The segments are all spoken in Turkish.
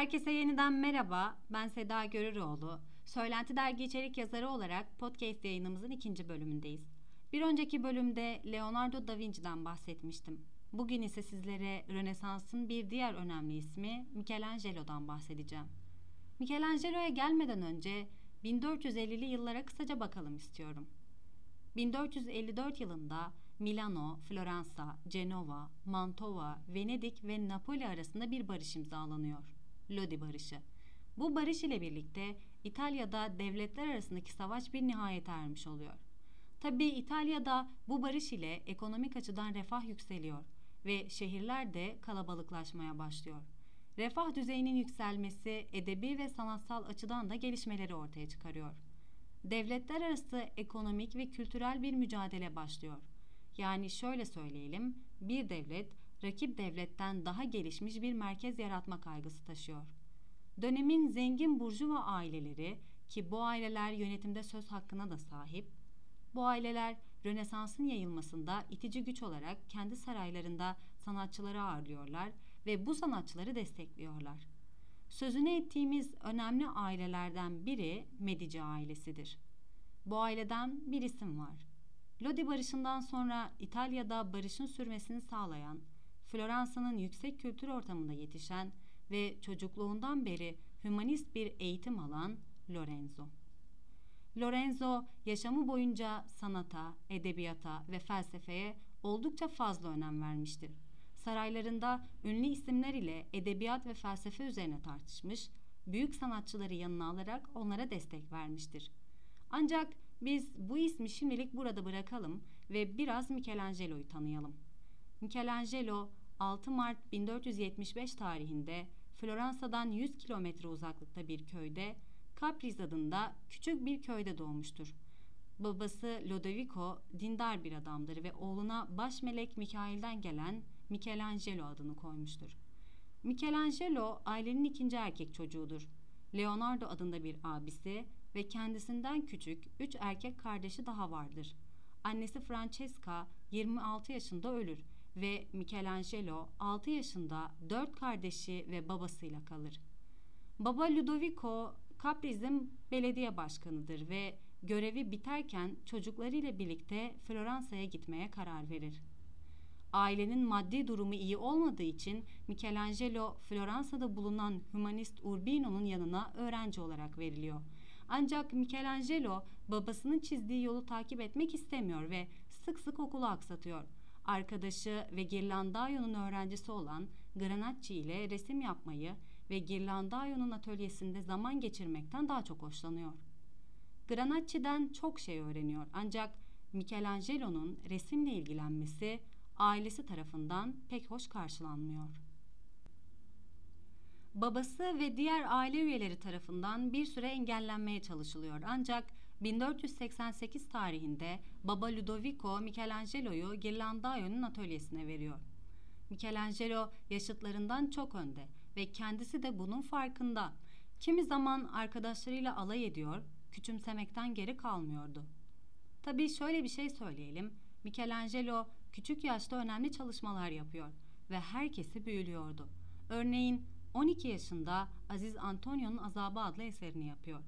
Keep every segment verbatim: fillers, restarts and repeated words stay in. Herkese yeniden merhaba, ben Seda Görüroğlu. Söylenti Dergi içerik yazarı olarak podcast yayınımızın ikinci bölümündeyiz. Bir önceki bölümde Leonardo da Vinci'den bahsetmiştim. Bugün ise sizlere Rönesans'ın bir diğer önemli ismi Michelangelo'dan bahsedeceğim. Michelangelo'ya gelmeden önce bin dört yüz ellili yıllara kısaca bakalım istiyorum. bin dört yüz elli dört yılında Milano, Floransa, Cenova, Mantova, Venedik ve Napoli arasında bir barış imzalanıyor. Lodi Barışı. Bu barış ile birlikte İtalya'da devletler arasındaki savaş bir nihayete ermiş oluyor. Tabii İtalya'da bu barış ile ekonomik açıdan refah yükseliyor ve şehirler de kalabalıklaşmaya başlıyor. Refah düzeyinin yükselmesi edebi ve sanatsal açıdan da gelişmeleri ortaya çıkarıyor. Devletler arası ekonomik ve kültürel bir mücadele başlıyor. Yani şöyle söyleyelim, bir devlet rakip devletten daha gelişmiş bir merkez yaratma kaygısı taşıyor. Dönemin zengin burjuva aileleri, ki bu aileler yönetimde söz hakkına da sahip, bu aileler Rönesans'ın yayılmasında itici güç olarak kendi saraylarında sanatçıları ağırlıyorlar ve bu sanatçıları destekliyorlar. Sözüne ettiğimiz önemli ailelerden biri Medici ailesidir. Bu aileden bir isim var. Lodi Barışı'ndan sonra İtalya'da barışın sürmesini sağlayan, Floransa'nın yüksek kültür ortamında yetişen ve çocukluğundan beri hümanist bir eğitim alan Lorenzo. Lorenzo, yaşamı boyunca sanata, edebiyata ve felsefeye oldukça fazla önem vermiştir. Saraylarında ünlü isimler ile edebiyat ve felsefe üzerine tartışmış, büyük sanatçıları yanına alarak onlara destek vermiştir. Ancak biz bu ismi şimdilik burada bırakalım ve biraz Michelangelo'yu tanıyalım. Michelangelo, altı Mart bin dört yüz yetmiş beş tarihinde Floransa'dan yüz kilometre uzaklıkta bir köyde, Caprese adında küçük bir köyde doğmuştur. Babası Ludovico dindar bir adamdır ve oğluna baş melek Mikail'den gelen Michelangelo adını koymuştur. Michelangelo ailenin ikinci erkek çocuğudur. Leonardo adında bir abisi ve kendisinden küçük üç erkek kardeşi daha vardır. Annesi Francesca yirmi altı yaşında ölür ve Michelangelo altı yaşında dört kardeşi ve babasıyla kalır. Baba Ludovico Caprese'nin belediye başkanıdır ve görevi biterken çocuklarıyla birlikte Floransa'ya gitmeye karar verir. Ailenin maddi durumu iyi olmadığı için Michelangelo Floransa'da bulunan hümanist Urbino'nun yanına öğrenci olarak veriliyor. Ancak Michelangelo babasının çizdiği yolu takip etmek istemiyor ve sık sık okulu aksatıyor. Arkadaşı ve Ghirlandaio'nun öğrencisi olan Granacci ile resim yapmayı ve Ghirlandaio'nun atölyesinde zaman geçirmekten daha çok hoşlanıyor. Granacci'den çok şey öğreniyor ancak Michelangelo'nun resimle ilgilenmesi ailesi tarafından pek hoş karşılanmıyor. Babası ve diğer aile üyeleri tarafından bir süre engellenmeye çalışılıyor ancak bin dört yüz seksen sekiz tarihinde baba Ludovico Michelangelo'yu Ghirlandaio'nun atölyesine veriyor. Michelangelo yaşıtlarından çok önde ve kendisi de bunun farkında. Kimi zaman arkadaşlarıyla alay ediyor, küçümsemekten geri kalmıyordu. Tabii şöyle bir şey söyleyelim, Michelangelo küçük yaşta önemli çalışmalar yapıyor ve herkesi büyülüyordu. Örneğin on iki yaşında Aziz Antonio'nun Azabı adlı eserini yapıyor.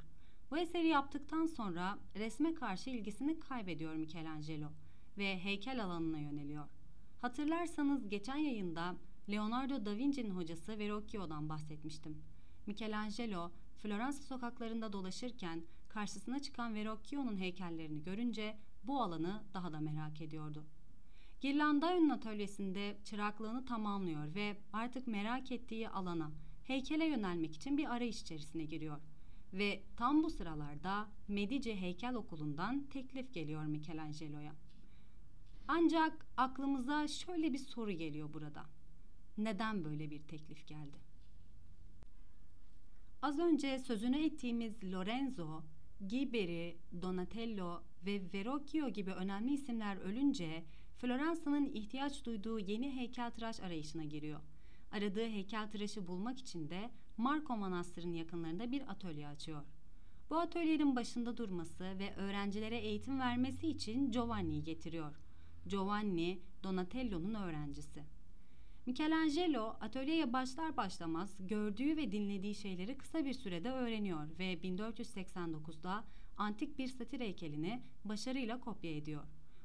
Bu eseri yaptıktan sonra resme karşı ilgisini kaybediyor Michelangelo ve heykel alanına yöneliyor. Hatırlarsanız geçen yayında Leonardo da Vinci'nin hocası Verrocchio'dan bahsetmiştim. Michelangelo, Floransa sokaklarında dolaşırken karşısına çıkan Verrocchio'nun heykellerini görünce bu alanı daha da merak ediyordu. Ghirlandaio'nun atölyesinde çıraklığını tamamlıyor ve artık merak ettiği alana, heykele yönelmek için bir arayış içerisine giriyor. Ve tam bu sıralarda Medici Heykel Okulu'ndan teklif geliyor Michelangelo'ya. Ancak aklımıza şöyle bir soru geliyor burada. Neden böyle bir teklif geldi? Az önce sözünü ettiğimiz Lorenzo, Ghiberi, Donatello ve Verrocchio gibi önemli isimler ölünce Floransa'nın ihtiyaç duyduğu yeni heykeltıraş arayışına giriyor. Aradığı heykeltıraşı bulmak için de Marco Manastırı'nın yakınlarında bir atölye açıyor. Bu atölyenin başında durması ve öğrencilere eğitim vermesi için Giovanni'yi getiriyor. Giovanni, Donatello'nun öğrencisi. Michelangelo atölyeye başlar başlamaz gördüğü ve dinlediği şeyleri kısa bir sürede öğreniyor ve bin dört yüz seksen dokuzda antik bir satir heykelini başarıyla kopya ediyor.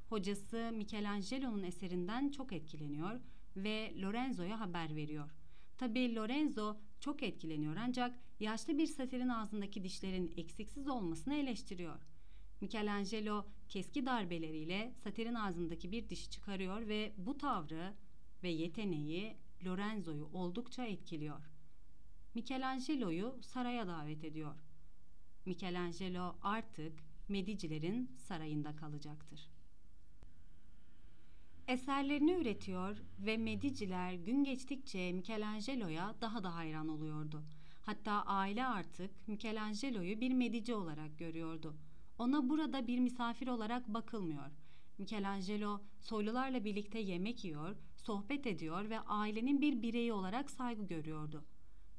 Hocası Michelangelo'nun eserinden çok etkileniyor ve Lorenzo'ya haber veriyor. Tabii Lorenzo çok etkileniyor ancak yaşlı bir satirin ağzındaki dişlerin eksiksiz olmasını eleştiriyor. Michelangelo keski darbeleriyle satirin ağzındaki bir dişi çıkarıyor ve bu tavrı ve yeteneği Lorenzo'yu oldukça etkiliyor. Michelangelo'yu saraya davet ediyor. Michelangelo artık Medicilerin sarayında kalacaktır. Eserlerini üretiyor ve Mediciler gün geçtikçe Michelangelo'ya daha da hayran oluyordu. Hatta aile artık Michelangelo'yu bir Medici olarak görüyordu. Ona burada bir misafir olarak bakılmıyor. Michelangelo soylularla birlikte yemek yiyor, sohbet ediyor ve ailenin bir bireyi olarak saygı görüyordu.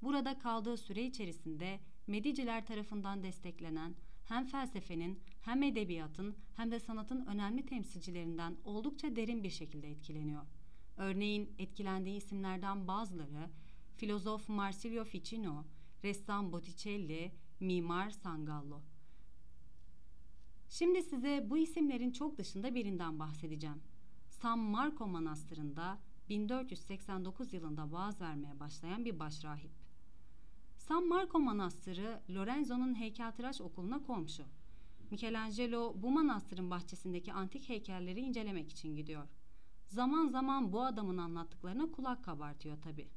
Burada kaldığı süre içerisinde Mediciler tarafından desteklenen, hem felsefenin, hem edebiyatın, hem de sanatın önemli temsilcilerinden oldukça derin bir şekilde etkileniyor. Örneğin etkilendiği isimlerden bazıları filozof Marsilio Ficino, ressam Botticelli, mimar Sangallo. Şimdi size bu isimlerin çok dışında birinden bahsedeceğim. San Marco Manastırı'nda bin dört yüz seksen dokuz yılında vaaz vermeye başlayan bir başrahip. San Marco Manastırı Lorenzo'nun heykeltıraş okuluna komşu. Michelangelo bu manastırın bahçesindeki antik heykelleri incelemek için gidiyor. Zaman zaman bu adamın anlattıklarına kulak kabartıyor tabii.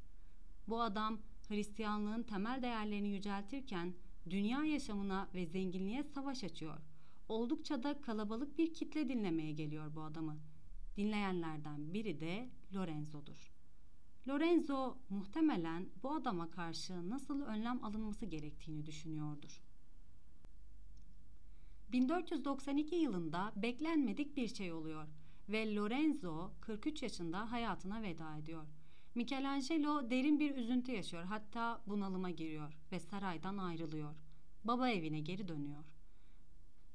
Bu adam Hristiyanlığın temel değerlerini yüceltirken dünya yaşamına ve zenginliğe savaş açıyor. Oldukça da kalabalık bir kitle dinlemeye geliyor bu adamı. Dinleyenlerden biri de Lorenzo'dur. Lorenzo muhtemelen bu adama karşı nasıl önlem alınması gerektiğini düşünüyordur. bin dört yüz doksan iki yılında beklenmedik bir şey oluyor ve Lorenzo kırk üç yaşında hayatına veda ediyor. Michelangelo derin bir üzüntü yaşıyor, hatta bunalıma giriyor ve saraydan ayrılıyor. Baba evine geri dönüyor.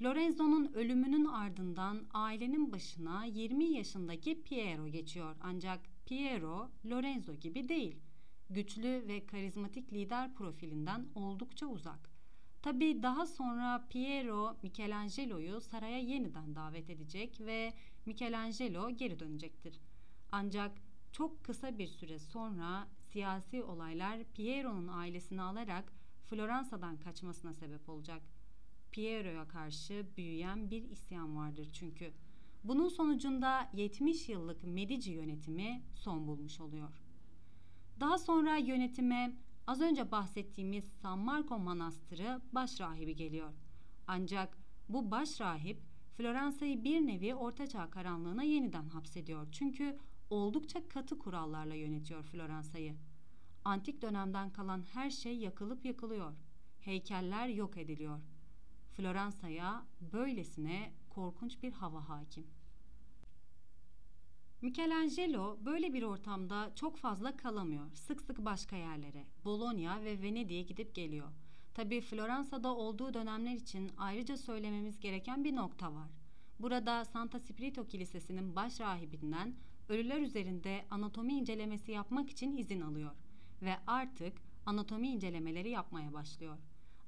Lorenzo'nun ölümünün ardından ailenin başına yirmi yaşındaki Piero geçiyor. Ancak Piero Lorenzo gibi değil. Güçlü ve karizmatik lider profilinden oldukça uzak. Tabii daha sonra Piero Michelangelo'yu saraya yeniden davet edecek ve Michelangelo geri dönecektir. Ancak çok kısa bir süre sonra siyasi olaylar Piero'nun ailesini alarak Floransa'dan kaçmasına sebep olacak. Piero'ya karşı büyüyen bir isyan vardır çünkü. Bunun sonucunda yetmiş yıllık Medici yönetimi son bulmuş oluyor. Daha sonra yönetime az önce bahsettiğimiz San Marco Manastırı başrahibi geliyor. Ancak bu başrahip Floransa'yı bir nevi ortaçağ karanlığına yeniden hapsediyor. Çünkü oldukça katı kurallarla yönetiyor Floransa'yı. Antik dönemden kalan her şey yakılıp yakılıyor. Heykeller yok ediliyor. Floransa'ya böylesine korkunç bir hava hakim. Michelangelo böyle bir ortamda çok fazla kalamıyor. Sık sık başka yerlere, Bologna ve Venedik'e gidip geliyor. Tabii Floransa'da olduğu dönemler için ayrıca söylememiz gereken bir nokta var. Burada Santa Spirito Kilisesi'nin başrahibinden ölüler üzerinde anatomi incelemesi yapmak için izin alıyor ve artık anatomi incelemeleri yapmaya başlıyor.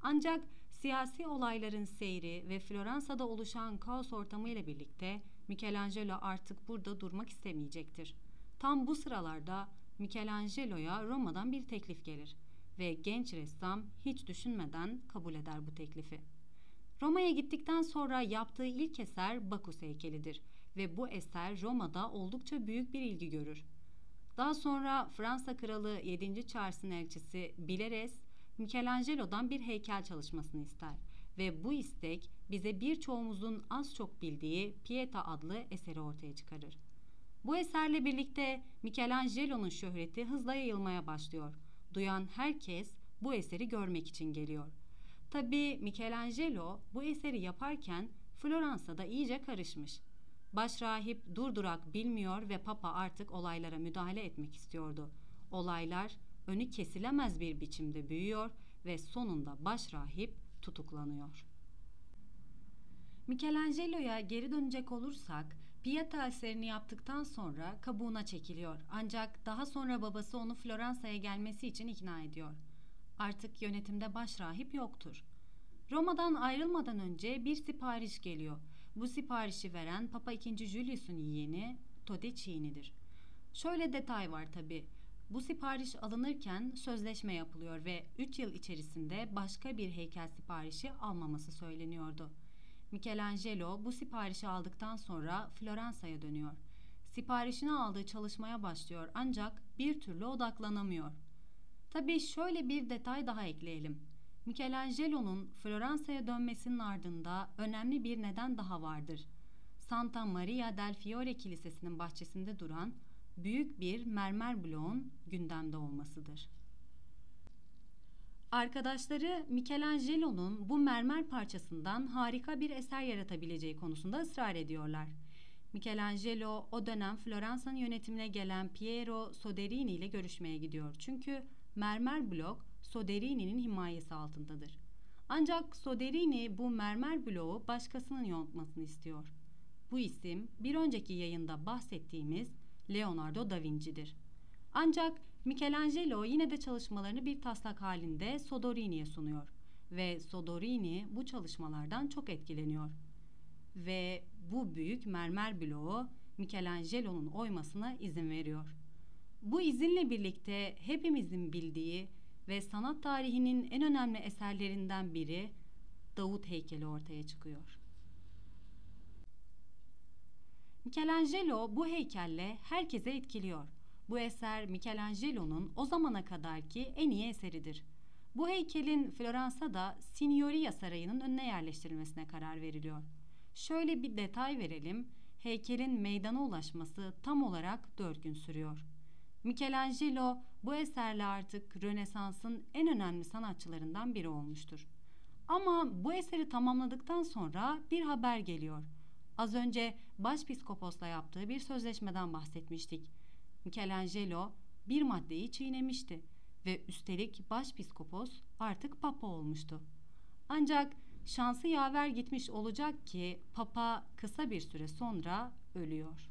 Ancak siyasi olayların seyri ve Floransa'da oluşan kaos ortamı ile birlikte Michelangelo artık burada durmak istemeyecektir. Tam bu sıralarda Michelangelo'ya Roma'dan bir teklif gelir ve genç ressam hiç düşünmeden kabul eder bu teklifi. Roma'ya gittikten sonra yaptığı ilk eser Bakus heykelidir ve bu eser Roma'da oldukça büyük bir ilgi görür. Daha sonra Fransa Kralı yedinci. Charles'ın elçisi Bileres, Michelangelo'dan bir heykel çalışmasını ister ve bu istek bize birçoğumuzun az çok bildiği Pieta adlı eseri ortaya çıkarır. Bu eserle birlikte Michelangelo'nun şöhreti hızla yayılmaya başlıyor. Duyan herkes bu eseri görmek için geliyor. Tabii Michelangelo bu eseri yaparken Floransa'da iyice karışmış. Başrahip durdurak bilmiyor ve Papa artık olaylara müdahale etmek istiyordu. Olaylar önü kesilemez bir biçimde büyüyor ve sonunda başrahip tutuklanıyor. Michelangelo'ya geri dönecek olursak, Pieta eserini yaptıktan sonra kabuğuna çekiliyor. Ancak daha sonra babası onu Floransa'ya gelmesi için ikna ediyor. Artık yönetimde başrahip yoktur. Roma'dan ayrılmadan önce bir sipariş geliyor. Bu siparişi veren Papa ikinci. Julius'un yeğeni Todicini'dir. Şöyle detay var tabi. Bu sipariş alınırken sözleşme yapılıyor ve üç yıl içerisinde başka bir heykel siparişi almaması söyleniyordu. Michelangelo bu siparişi aldıktan sonra Floransa'ya dönüyor. Siparişini aldığı çalışmaya başlıyor ancak bir türlü odaklanamıyor. Tabii şöyle bir detay daha ekleyelim. Michelangelo'nun Floransa'ya dönmesinin ardında önemli bir neden daha vardır. Santa Maria del Fiore Kilisesi'nin bahçesinde duran büyük bir mermer bloğun gündemde olmasıdır. Arkadaşları Michelangelo'nun bu mermer parçasından harika bir eser yaratabileceği konusunda ısrar ediyorlar. Michelangelo o dönem Floransa'nın yönetimine gelen Piero Soderini ile görüşmeye gidiyor. Çünkü mermer blok Soderini'nin himayesi altındadır. Ancak Soderini bu mermer bloğu başkasının yontmasını istiyor. Bu isim bir önceki yayında bahsettiğimiz Leonardo da Vinci'dir. Ancak Michelangelo yine de çalışmalarını bir taslak halinde Soderini'ye sunuyor ve Soderini bu çalışmalardan çok etkileniyor. Ve bu büyük mermer bloğu Michelangelo'nun oymasına izin veriyor. Bu izinle birlikte hepimizin bildiği ve sanat tarihinin en önemli eserlerinden biri Davut heykeli ortaya çıkıyor. Michelangelo bu heykelle herkese etkiliyor. Bu eser Michelangelo'nun o zamana kadarki en iyi eseridir. Bu heykelin Floransa'da Signoria Sarayı'nın önüne yerleştirilmesine karar veriliyor. Şöyle bir detay verelim, heykelin meydana ulaşması tam olarak dört gün sürüyor. Michelangelo bu eserle artık Rönesans'ın en önemli sanatçılarından biri olmuştur. Ama bu eseri tamamladıktan sonra bir haber geliyor. Az önce Başpiskopos'la yaptığı bir sözleşmeden bahsetmiştik. Michelangelo bir maddeyi çiğnemişti ve üstelik Başpiskopos artık Papa olmuştu. Ancak şansı yaver gitmiş olacak ki Papa kısa bir süre sonra ölüyor.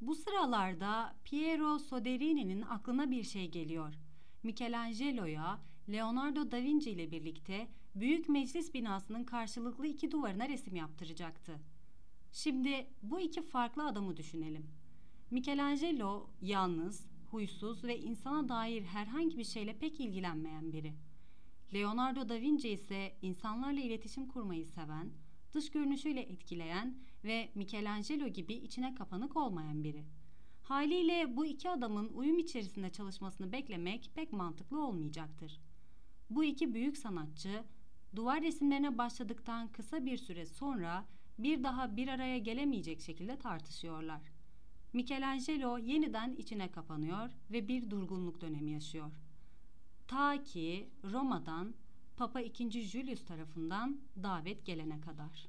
Bu sıralarda Piero Soderini'nin aklına bir şey geliyor. Michelangelo'ya Leonardo da Vinci ile birlikte Büyük Meclis binasının karşılıklı iki duvarına resim yaptıracaktı. Şimdi bu iki farklı adamı düşünelim. Michelangelo yalnız, huysuz ve insana dair herhangi bir şeyle pek ilgilenmeyen biri. Leonardo da Vinci ise insanlarla iletişim kurmayı seven, dış görünüşüyle etkileyen ve Michelangelo gibi içine kapanık olmayan biri. Haliyle bu iki adamın uyum içerisinde çalışmasını beklemek pek mantıklı olmayacaktır. Bu iki büyük sanatçı duvar resimlerine başladıktan kısa bir süre sonra bir daha bir araya gelemeyecek şekilde tartışıyorlar. Michelangelo yeniden içine kapanıyor ve bir durgunluk dönemi yaşıyor. Ta ki Roma'dan Papa ikinci. Julius tarafından davet gelene kadar.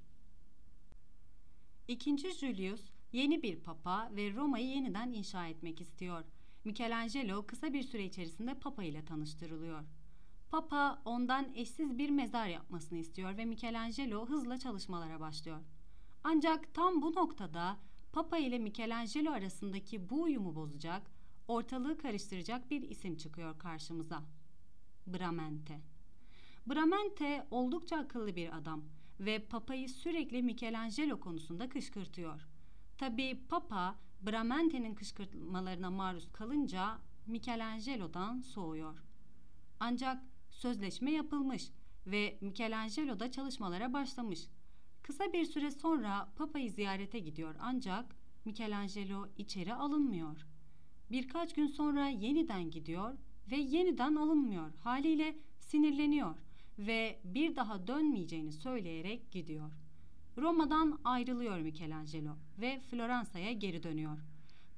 ikinci. Julius yeni bir papa ve Roma'yı yeniden inşa etmek istiyor. Michelangelo kısa bir süre içerisinde papa ile tanıştırılıyor. Papa ondan eşsiz bir mezar yapmasını istiyor ve Michelangelo hızla çalışmalara başlıyor. Ancak tam bu noktada Papa ile Michelangelo arasındaki bu uyumu bozacak, ortalığı karıştıracak bir isim çıkıyor karşımıza. Bramante. Bramante oldukça akıllı bir adam ve Papa'yı sürekli Michelangelo konusunda kışkırtıyor. Tabii Papa Bramante'nin kışkırtmalarına maruz kalınca Michelangelo'dan soğuyor. Ancak sözleşme yapılmış ve Michelangelo da çalışmalara başlamış. Kısa bir süre sonra Papa'yı ziyarete gidiyor ancak Michelangelo içeri alınmıyor. Birkaç gün sonra yeniden gidiyor ve yeniden alınmıyor. Haliyle sinirleniyor ve bir daha dönmeyeceğini söyleyerek gidiyor. Roma'dan ayrılıyor Michelangelo ve Floransa'ya geri dönüyor.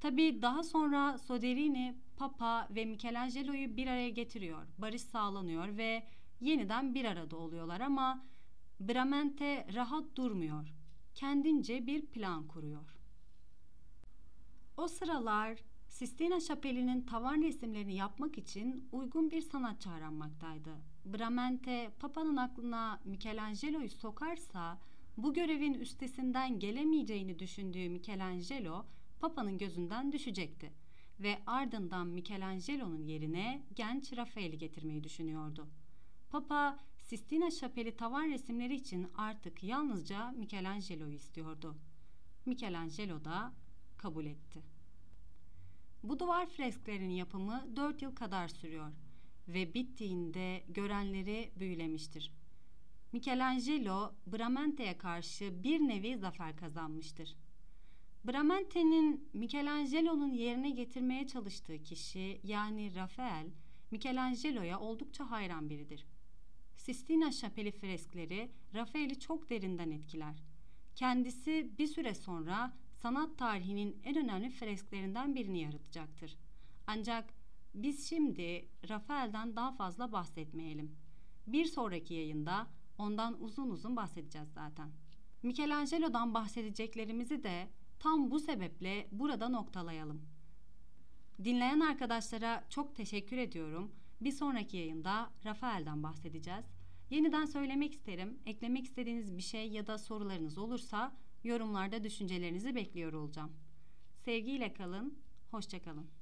Tabii daha sonra Soderini, Papa ve Michelangelo'yu bir araya getiriyor. Barış sağlanıyor ve yeniden bir arada oluyorlar ama Bramante rahat durmuyor. Kendince bir plan kuruyor. O sıralar Sistina Şapeli'nin tavan resimlerini yapmak için uygun bir sanatçı aranmaktaydı. Bramante, Papa'nın aklına Michelangelo'yu sokarsa Bu görevin üstesinden gelemeyeceğini düşündüğü Michelangelo, Papa'nın gözünden düşecekti ve ardından Michelangelo'nun yerine genç Raphael'i getirmeyi düşünüyordu. Papa, Sistina Şapeli tavan resimleri için artık yalnızca Michelangelo'yu istiyordu. Michelangelo da kabul etti. Bu duvar fresklerinin yapımı dört yıl kadar sürüyor ve bittiğinde görenleri büyülemiştir. Michelangelo, Bramante'ye karşı bir nevi zafer kazanmıştır. Bramante'nin Michelangelo'nun yerine getirmeye çalıştığı kişi, yani Raphael, Michelangelo'ya oldukça hayran biridir. Sistina Şapeli freskleri Raphael'i çok derinden etkiler. Kendisi bir süre sonra sanat tarihinin en önemli fresklerinden birini yaratacaktır. Ancak biz şimdi Raphael'den daha fazla bahsetmeyelim. Bir sonraki yayında ondan uzun uzun bahsedeceğiz zaten. Michelangelo'dan bahsedeceklerimizi de tam bu sebeple burada noktalayalım. Dinleyen arkadaşlara çok teşekkür ediyorum. Bir sonraki yayında Raphael'den bahsedeceğiz. Yeniden söylemek isterim. Eklemek istediğiniz bir şey ya da sorularınız olursa yorumlarda düşüncelerinizi bekliyor olacağım. Sevgiyle kalın, hoşça kalın.